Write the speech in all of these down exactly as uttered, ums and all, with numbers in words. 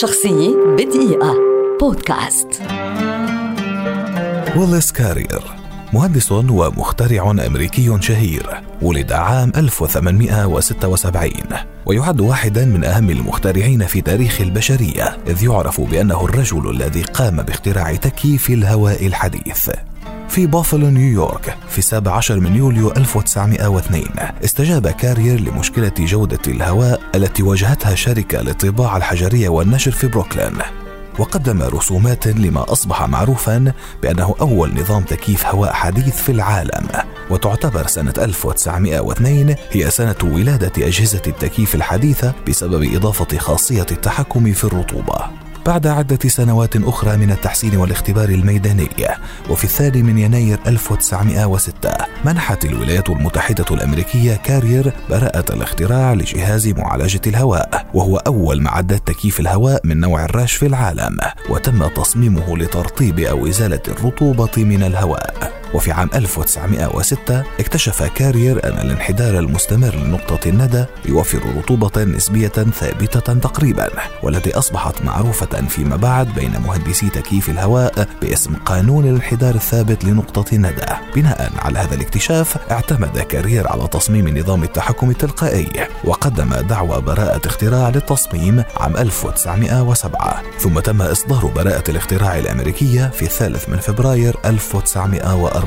شخصية بدقيقة بودكاست. ويليس كارير مهندس ومخترع أمريكي شهير، ولد عام ألف وثمانمئة وستة وسبعين، ويعد واحدا من أهم المخترعين في تاريخ البشرية، إذ يعرف بأنه الرجل الذي قام باختراع تكييف الهواء الحديث. في بافلو نيويورك في السابع عشر من يوليو ألف وتسعمئة واثنين استجاب كارير لمشكلة جودة الهواء التي واجهتها شركة للطباعة الحجرية والنشر في بروكلين، وقدم رسومات لما أصبح معروفا بأنه أول نظام تكييف هواء حديث في العالم. وتعتبر سنة ألف وتسعمئة واثنين هي سنة ولادة أجهزة التكييف الحديثة بسبب إضافة خاصية التحكم في الرطوبة. بعد عدة سنوات أخرى من التحسين والاختبار الميداني، وفي الثاني من يناير ألف وتسعمئة وستة منحت الولايات المتحدة الأمريكية كارير براءة الاختراع لجهاز معالجة الهواء، وهو أول معدات تكييف الهواء من نوع الراش في العالم، وتم تصميمه لترطيب أو إزالة الرطوبة من الهواء. وفي عام ألف وتسعمئة وستة اكتشف كارير أن الانحدار المستمر لنقطة الندى يوفر رطوبة نسبية ثابتة تقريبا، والتي أصبحت معروفة فيما بعد بين مهندسي تكييف الهواء باسم قانون الانحدار الثابت لنقطة الندى. بناء على هذا الاكتشاف اعتمد كارير على تصميم نظام التحكم التلقائي، وقدم دعوى براءة اختراع للتصميم عام ألف وتسعمئة وسبعة، ثم تم إصدار براءة الاختراع الأمريكية في الثالث من فبراير ألف وتسعمئة وأربعة.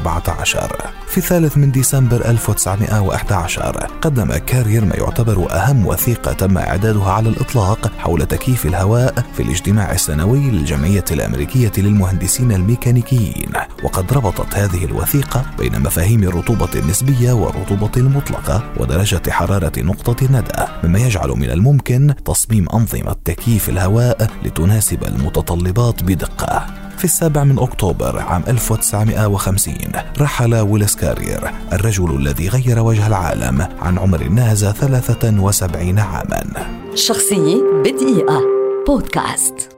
في الثالث من ديسمبر ألف وتسعمئة وأحد عشر قدم كارير ما يعتبر أهم وثيقة تم إعدادها على الإطلاق حول تكييف الهواء في الاجتماع السنوي للجمعية الأمريكية للمهندسين الميكانيكيين، وقد ربطت هذه الوثيقة بين مفاهيم الرطوبة النسبية والرطوبة المطلقة ودرجة حرارة نقطة الندى، مما يجعل من الممكن تصميم أنظمة تكييف الهواء لتناسب المتطلبات بدقة. في السابع من أكتوبر عام ألف وتسعمئة وخمسين رحل ويليس كارير، الرجل الذي غير وجه العالم، عن عمر ناهز ثلاثة وسبعين عاما. شخصية بدقيقة بودكاست.